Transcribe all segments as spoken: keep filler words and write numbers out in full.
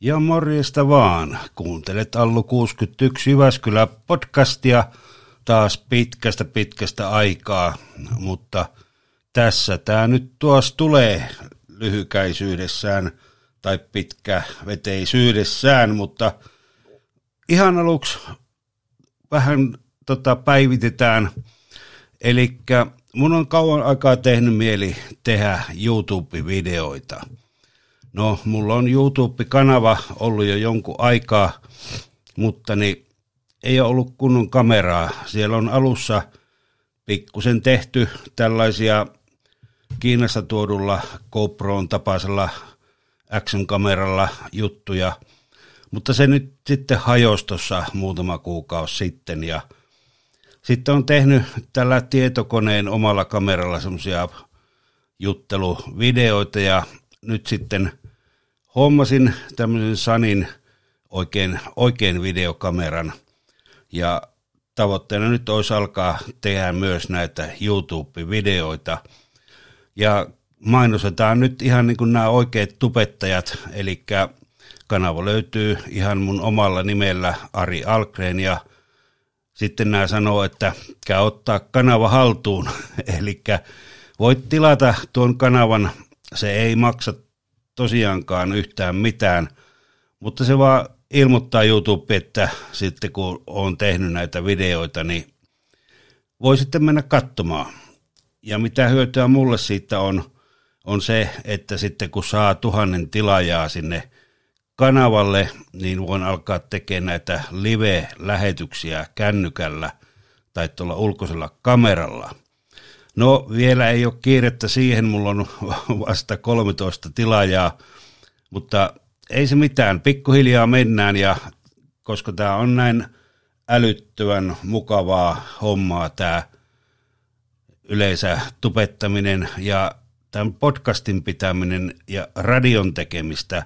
Ja morjesta vaan. Kuuntelet Allu kuusikymmentäyksi Jyväskylä podcastia taas pitkästä pitkästä aikaa, mutta tässä tää nyt tuos tulee lyhykäisyydessään tai pitkäveteisyydessään, mutta ihan aluksi vähän tota päivitetään. Elikkä mun on kauan aikaa tehnyt mieli tehdä YouTube-videoita. No, mulla on YouTube-kanava ollut jo jonkun aikaa, mutta niin ei ole ollut kunnon kameraa. Siellä on alussa pikkusen tehty tällaisia Kiinasta tuodulla GoPron tapaisella action-kameralla juttuja, mutta se nyt sitten hajosi tuossa muutama kuukausi sitten. Ja sitten on tehnyt tällä tietokoneen omalla kameralla semmoisia jutteluvideoita ja nyt sitten hommasin tämmöisen Sanin oikein, oikein videokameran ja tavoitteena nyt olisi alkaa tehdä myös näitä YouTube-videoita. Ja mainostetaan nyt ihan niin kuin nämä oikeat tubettajat, eli kanava löytyy ihan mun omalla nimellä Ari Alkren ja sitten nämä sanoo, että käy ottaa kanava haltuun, eli voit tilata tuon kanavan. Se ei maksa tosiaankaan yhtään mitään, mutta se vaan ilmoittaa YouTube, että sitten kun on tehnyt näitä videoita, niin voi sitten mennä katsomaan. Ja mitä hyötyä mulle siitä on, on se, että sitten kun saa tuhannen tilaajaa sinne kanavalle, niin voin alkaa tekemään näitä live-lähetyksiä kännykällä tai tuolla ulkoisella kameralla. No, vielä ei ole kiirettä siihen, mulla on vasta kolmetoista tilaajaa, mutta ei se mitään, pikkuhiljaa mennään ja koska tämä on näin älyttömän mukavaa hommaa tämä yleensä tubettaminen ja tämän podcastin pitäminen ja radion tekemistä,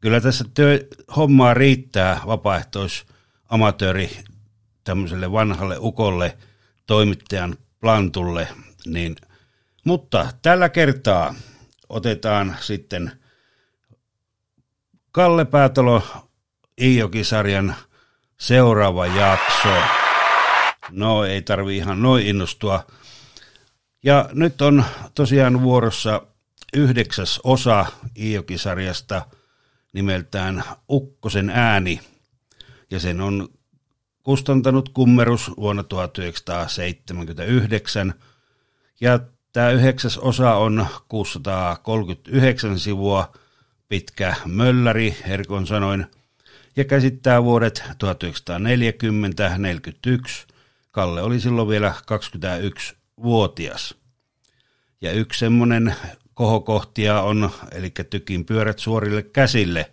kyllä tässä työ, hommaa riittää vapaaehtoisamatööri tämmöiselle vanhalle ukolle toimittajan plantulle. Niin, mutta tällä kertaa otetaan sitten Kalle Päätalo Iijoki-sarjan seuraava jakso. No, ei tarvi ihan noin innostua. Ja nyt on tosiaan vuorossa yhdeksäs osa Iijoki-sarjasta nimeltään Ukkosen ääni. Ja sen on kustantanut Kummerus vuonna tuhatyhdeksänsataaseitsemänkymmentäyhdeksän. Ja tämä yhdeksäs osa on kuusisataakolmekymmentäyhdeksän sivua pitkä mölläri, herkon sanoin, ja käsittää vuodet tuhatyhdeksänsataaneljäkymmentä–neljäkymmentäyksi. Kalle oli silloin vielä kaksikymmentäyksivuotias. Ja yksi semmoinen kohokohtia on, eli tykin pyörät suorille käsille.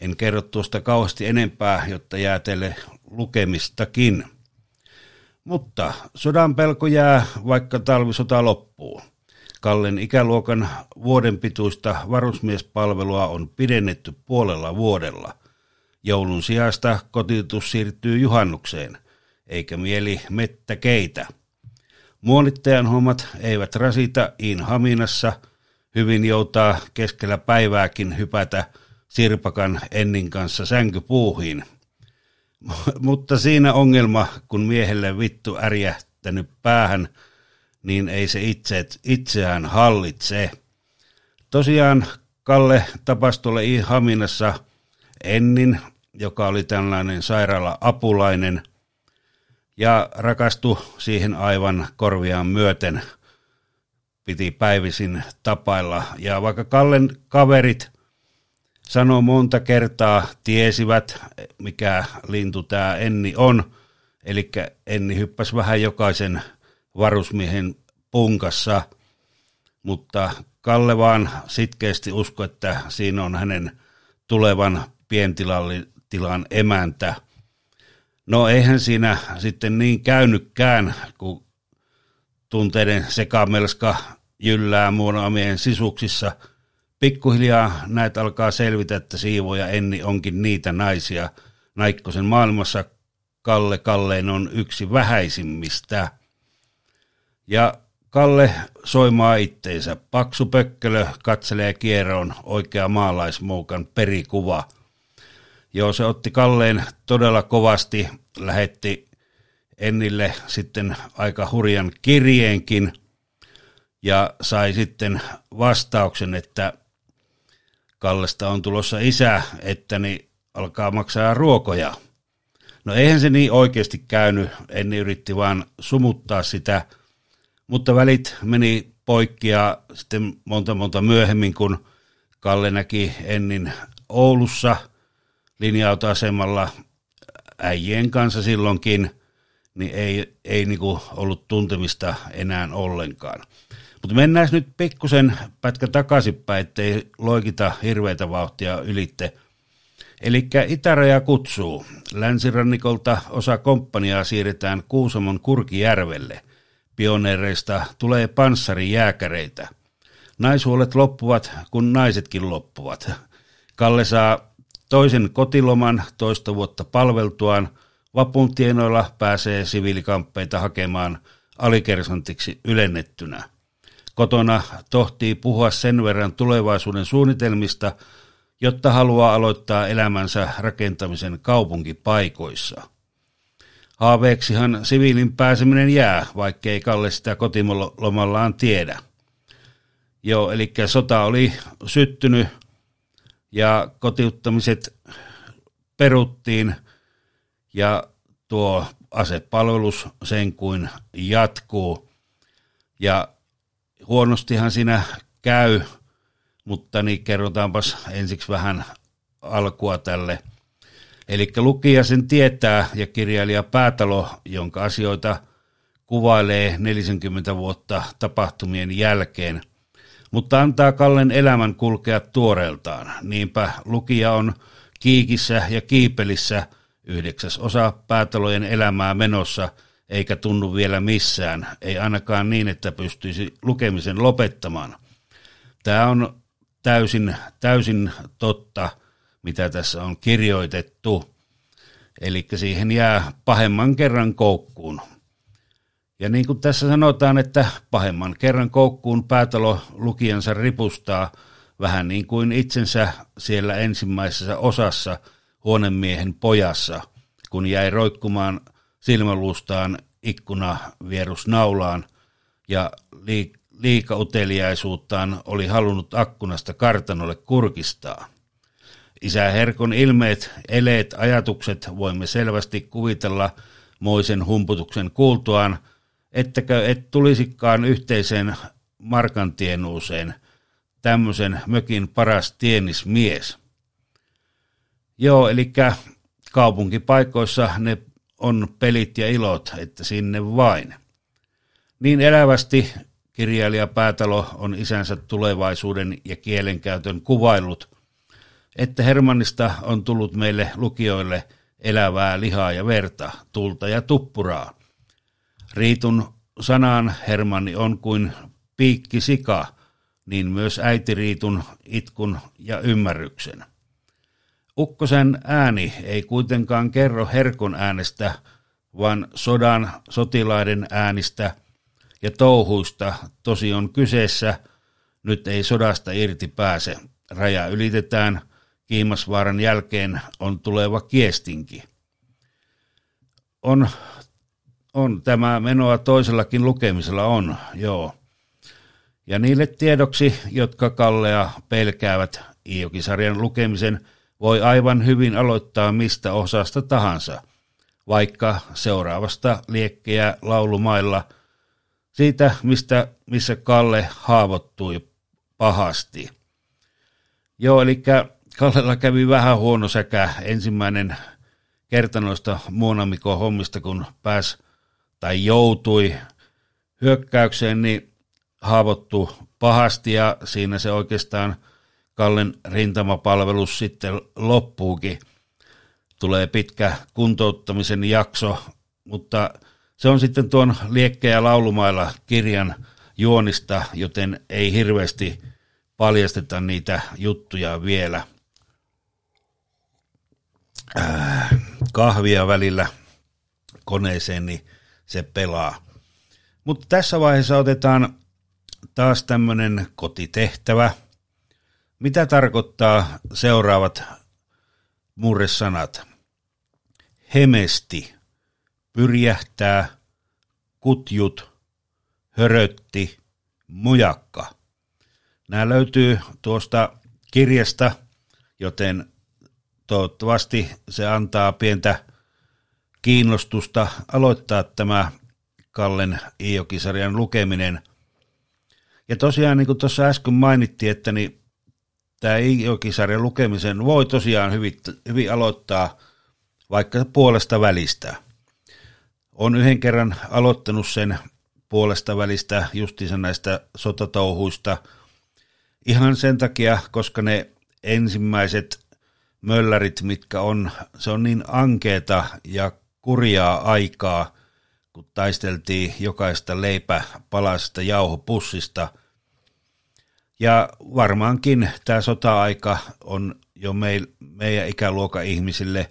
En kerro tuosta kauheasti enempää, jotta jää teille lukemistakin. Mutta sodan pelko jää, vaikka talvisota loppuu. Kallen ikäluokan vuoden pituista varusmiespalvelua on pidennetty puolella vuodella. Joulun sijasta kotiutus siirtyy juhannukseen, eikä mieli mettä keitä. Muonittajan hommat eivät rasita Iin Haminassa. Hyvin joutaa keskellä päivääkin hypätä Sirpakan Ennin kanssa sänkypuuhiin. Mutta siinä ongelma, kun miehelle vittu ärjähtänyt päähän, niin ei se itse, itseään hallitse. Tosiaan Kalle tapasi tuolle Haminassa Ennin, joka oli tällainen sairaala-apulainen, ja rakastui siihen aivan korviaan myöten. Piti päivisin tapailla, ja vaikka Kallen kaverit sanoi monta kertaa, tiesivät, mikä lintu tämä Enni on, eli Enni hyppäsi vähän jokaisen varusmiehen punkassa, mutta Kalle vaan sitkeästi uskoi, että siinä on hänen tulevan pientilan emäntä. No, eihän siinä sitten niin käynytkään, kun tunteiden sekamelska jyllää muonamiehen sisuksissa. Pikkuhiljaa näitä alkaa selvitä, että Siivo ja Enni onkin niitä naisia. Naikkosen maailmassa Kalle Kalleen on yksi vähäisimmistä. Ja Kalle soimaa itteensä. Paksu pökkölö katselee kieroon, oikea maalaismoukan perikuva. Joo, se otti Kalleen todella kovasti, lähetti Ennille sitten aika hurjan kirjeenkin ja sai sitten vastauksen, että Kallesta on tulossa isä, että niin alkaa maksaa ruokoja. No eihän se niin oikeasti käynyt, Enni yritti vaan sumuttaa sitä, mutta välit meni poikki ja sitten monta monta myöhemmin, kun Kalle näki Ennin Oulussa linja-autoasemalla äijien kanssa silloinkin, niin ei, ei niinku ollut tuntemista enää ollenkaan. Mutta mennään nyt pikkusen pätkä takaisinpäin, ettei loikita hirveitä vauhtia ylitte. Elikkä itäraja kutsuu. Länsirannikolta osa komppaniaa siirretään Kuusamon Kurkijärvelle. Pioneereista tulee panssarijääkäreitä. Naishuolet loppuvat, kun naisetkin loppuvat. Kalle saa toisen kotiloman toista vuotta palveltuaan. Vapun tienoilla pääsee siviilikamppeita hakemaan alikersantiksi ylennettynä. Kotona tohtii puhua sen verran tulevaisuuden suunnitelmista, jotta haluaa aloittaa elämänsä rakentamisen kaupunkipaikoissa. Haaveeksihan siviilin pääseminen jää, vaikkei Kalle sitä kotimolomallaan tiedä. Joo, eli sota oli syttynyt ja kotiuttamiset peruttiin ja tuo asepalvelus sen kuin jatkuu. Ja huonostihan siinä käy, mutta niin kerrotaanpas ensiksi vähän alkua tälle. Eli lukija sen tietää ja kirjailija Päätalo, jonka asioita kuvailee neljäkymmentä vuotta tapahtumien jälkeen, mutta antaa Kallen elämän kulkea tuoreeltaan. Niinpä lukija on kiikissä ja kiipelissä yhdeksäs osa Päätalojen elämää menossa, eikä tunnu vielä missään, ei ainakaan niin, että pystyisi lukemisen lopettamaan. Tämä on täysin, täysin totta, mitä tässä on kirjoitettu, eli siihen jää pahemman kerran koukkuun. Ja niin kuin tässä sanotaan, että pahemman kerran koukkuun Päätalo lukijansa ripustaa vähän niin kuin itsensä siellä ensimmäisessä osassa huonemiehen pojassa, kun jäi roikkumaan silmäluustaan ikkunavierusnaulaan ja liikauteliaisuuttaan oli halunnut akkunasta kartanolle kurkistaa. Isä Herkon ilmeet, eleet, ajatukset voimme selvästi kuvitella moisen humputuksen kuultuaan, ettäkö et tulisikaan yhteiseen markantienuuseen, tämmöisen mökin paras tienismies. Joo, eli kaupunkipaikoissa ne on pelit ja ilot, että sinne vain. Niin elävästi kirjailija Päätalo on isänsä tulevaisuuden ja kielenkäytön kuvaillut, että Hermannista on tullut meille lukijoille elävää lihaa ja verta, tulta ja tuppuraa. Riitun sanaan Hermanni on kuin piikki sika, niin myös äiti Riitun itkun ja ymmärryksen. Ukkosen ääni ei kuitenkaan kerro Herkon äänestä, vaan sodan sotilaiden äänistä ja touhuista tosi on kyseessä, nyt ei sodasta irti pääse. Raja ylitetään, Kiimasvaaran jälkeen on tuleva Kiestinki. On, on tämä menoa toisellakin lukemisella on, joo. Ja niille tiedoksi, jotka Kallea pelkäävät, Iijoki-sarjan lukemisen voi aivan hyvin aloittaa mistä osasta tahansa, vaikka seuraavasta Liekkeä Laulumailla, siitä mistä, missä Kalle haavoittui pahasti. Joo, eli Kallella kävi vähän huono säkä ensimmäinen kerta noista muonamikon hommista, kun pääsi tai joutui hyökkäykseen, niin haavoittui pahasti ja siinä se oikeastaan Kallen rintamapalvelus sitten loppuukin. Tulee pitkä kuntouttamisen jakso, mutta se on sitten tuon Liekkeä Laulumailla kirjan juonista, joten ei hirveästi paljasteta niitä juttuja vielä. Äh, kahvia välillä koneeseen, niin se pelaa. Mutta tässä vaiheessa otetaan taas tämmöinen kotitehtävä. Mitä tarkoittaa seuraavat murresanat. Hemesti, pyrjähtää, kutjut, hörötti, mujakka. Nämä löytyy tuosta kirjasta, joten toivottavasti se antaa pientä kiinnostusta aloittaa tämä Kallen Iijoki-sarjan lukeminen. Ja tosiaan, niin kuin tuossa äsken mainittiin, että niin tämä Iijoki-sarjan lukemisen voi tosiaan hyvin, hyvin aloittaa vaikka puolesta välistä. Olen yhden kerran aloittanut sen puolesta välistä justiinsa näistä sotatouhuista ihan sen takia, koska ne ensimmäiset möllärit, mitkä on, se on niin ankeeta ja kurjaa aikaa, kun taisteltiin jokaista leipäpalasesta jauhopussista. Ja varmaankin tämä sota-aika on jo meil, meidän ikäluokan ihmisille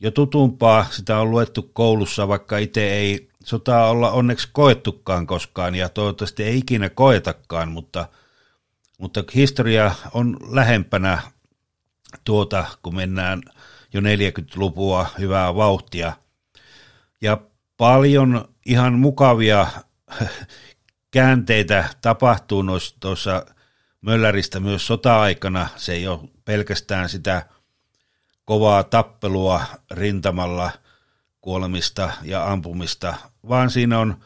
jo tutumpaa. Sitä on luettu koulussa, vaikka itse ei sotaa olla onneksi koettukaan koskaan ja toivottavasti ei ikinä koetakaan, mutta, mutta historia on lähempänä tuota, kun mennään jo neljäkymmentälukua hyvää vauhtia. Ja paljon ihan mukavia käänteitä tapahtuu tuossa mölläristä myös sota-aikana. Se ei ole pelkästään sitä kovaa tappelua rintamalla, kuolemista ja ampumista, vaan siinä on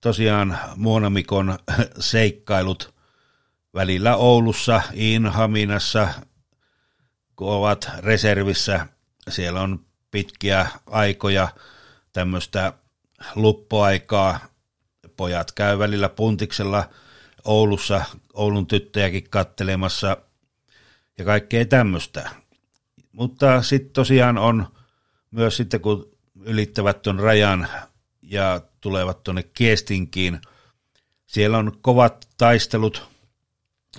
tosiaan muonamikon seikkailut välillä Oulussa, Haminassa, kun ovat reservissä. Siellä on pitkiä aikoja, tämmöistä luppoaikaa. Pojat käy välillä puntiksella Oulussa, Oulun tyttöjäkin kattelemassa ja kaikkea tämmöistä. Mutta sitten tosiaan on myös sitten, kun ylittävät tuon rajan ja tulevat tuonne Kiestinkiin, siellä on kovat taistelut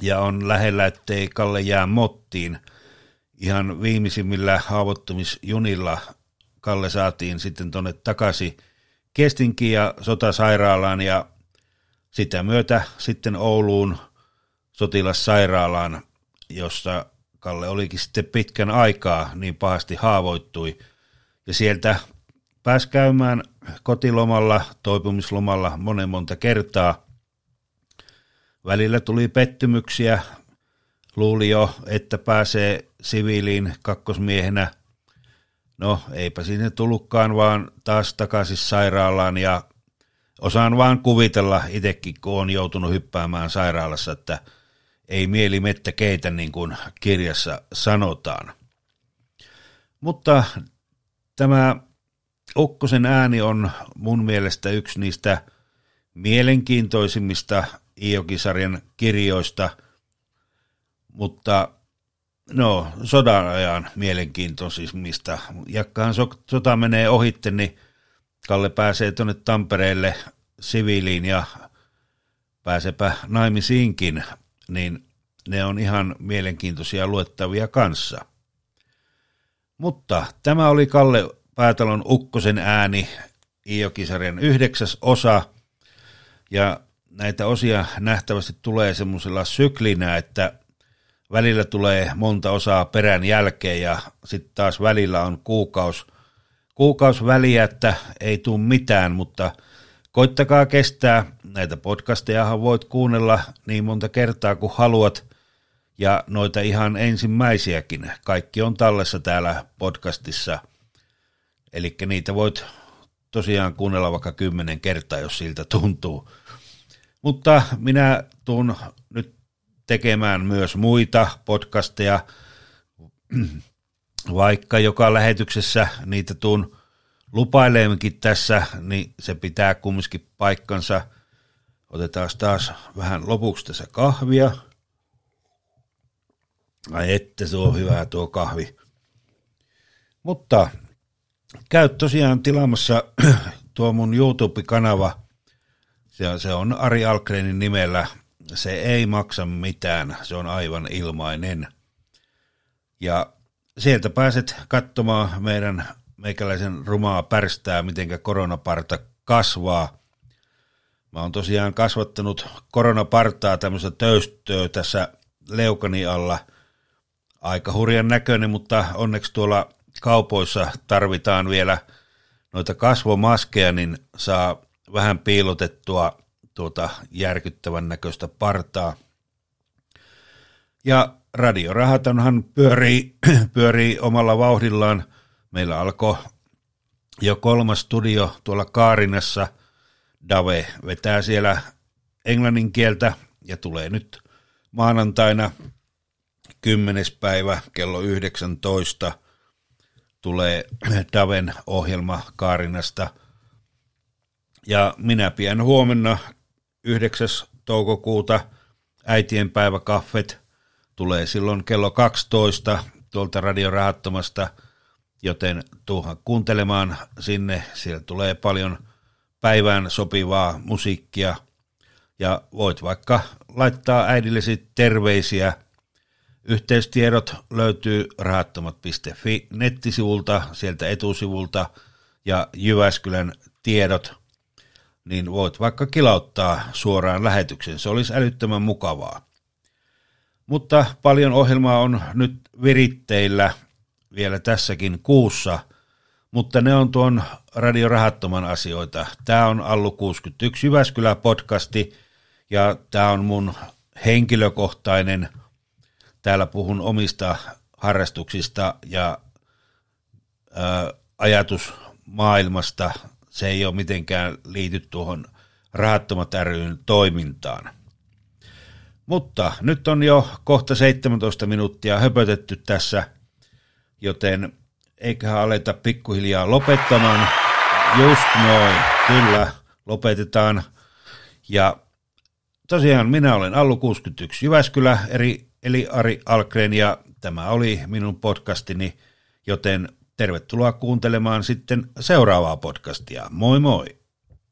ja on lähellä, ettei Kalle jää mottiin. Ihan viimeisimmillä haavoittumisjunilla Kalle saatiin sitten tuonne takaisin Kiestinkiin ja sotasairaalaan ja sitä myötä sitten Ouluun sotilassairaalaan, jossa Kalle olikin sitten pitkän aikaa, niin pahasti haavoittui. Ja sieltä pääsi käymään kotilomalla, toipumislomalla monen monta kertaa. Välillä tuli pettymyksiä. Luuli jo, että pääsee siviiliin kakkosmiehenä. No, eipä sinne tullutkaan, vaan taas takaisin sairaalaan. Ja osaan vaan kuvitella itsekin, kun on joutunut hyppäämään sairaalassa, että ei mieli mettä keitä, niin kuin kirjassa sanotaan. Mutta tämä Ukkosen ääni on mun mielestä yksi niistä mielenkiintoisimmista Iijoki-sarjan kirjoista, mutta no, sodan ajan mielenkiintoisimmista. Jakkahan sota menee ohitte, niin Kalle pääsee tuonne Tampereelle siviiliin ja pääsepä naimisiinkin, niin ne on ihan mielenkiintoisia luettavia kanssa. Mutta tämä oli Kalle Päätalon Ukkosen ääni, Iijoki-sarjan yhdeksäs osa, ja näitä osia nähtävästi tulee semmoisella syklinä, että välillä tulee monta osaa perän jälkeen ja sitten taas välillä on kuukaus, kuukaus väliä, että ei tule mitään, mutta koittakaa kestää. Näitä podcastejahan voit kuunnella niin monta kertaa kuin haluat ja noita ihan ensimmäisiäkin. Kaikki on tallessa täällä podcastissa, eli niitä voit tosiaan kuunnella vaikka kymmenen kertaa, jos siltä tuntuu. Mutta minä tuun nyt tekemään myös muita podcasteja, vaikka joka lähetyksessä niitä tuun lupaileemmekin tässä, niin se pitää kumminkin paikkansa. Otetaan taas vähän lopuksi tässä kahvia. Ai että se on hyvä tuo kahvi. Mutta käy tosiaan tilaamassa tuo mun YouTube-kanava, se on Ari Alkrenin nimellä. Se ei maksa mitään, se on aivan ilmainen. Ja sieltä pääset katsomaan meidän meikäläisen rumaa pärstää, mitenkä koronaparta kasvaa. Mä oon tosiaan kasvattanut koronapartaa tämmöistä töystöä tässä leukani alla aika hurjan näköinen, mutta onneksi tuolla kaupoissa tarvitaan vielä noita kasvomaskeja, niin saa vähän piilotettua tuota järkyttävän näköistä partaa. Ja Radiorahatonhan pyörii, pyörii omalla vauhdillaan. Meillä alkoi jo kolmas studio tuolla Kaarinassa. Dave vetää siellä englannin kieltä ja tulee nyt maanantaina kymmenes päivä kello yhdeksäntoista tulee Daven ohjelma Kaarinasta. Ja minä pian huomenna yhdeksäs toukokuuta äitienpäiväkaffet tulee silloin kello kaksitoista tuolta Radiorahattomasta, joten tuuha kuuntelemaan sinne. Siellä tulee paljon päivään sopivaa musiikkia ja voit vaikka laittaa äidillesi terveisiä. Yhteystiedot löytyy rahattomat piste fi nettisivulta, sieltä etusivulta ja Jyväskylän tiedot, niin voit vaikka kilauttaa suoraan lähetyksen. Se olisi älyttömän mukavaa. Mutta paljon ohjelmaa on nyt viritteillä vielä tässäkin kuussa, mutta ne on tuon Radiorahattoman asioita. Tämä on Allu kuusikymmentäyksi Jyväskylä podcasti ja tämä on mun henkilökohtainen. Täällä puhun omista harrastuksista ja ää, ajatusmaailmasta. Se ei ole mitenkään liity tuohon Rahattomat ry:n toimintaan. Mutta nyt on jo kohta seitsemäntoista minuuttia höpötetty tässä, joten eiköhän aleta pikkuhiljaa lopettamaan. Just noin, kyllä, lopetetaan. Ja tosiaan minä olen Allu kuusikymmentäyksi Jyväskylä, eri, eli Ari Alkren, ja tämä oli minun podcastini, joten tervetuloa kuuntelemaan sitten seuraavaa podcastia. Moi moi!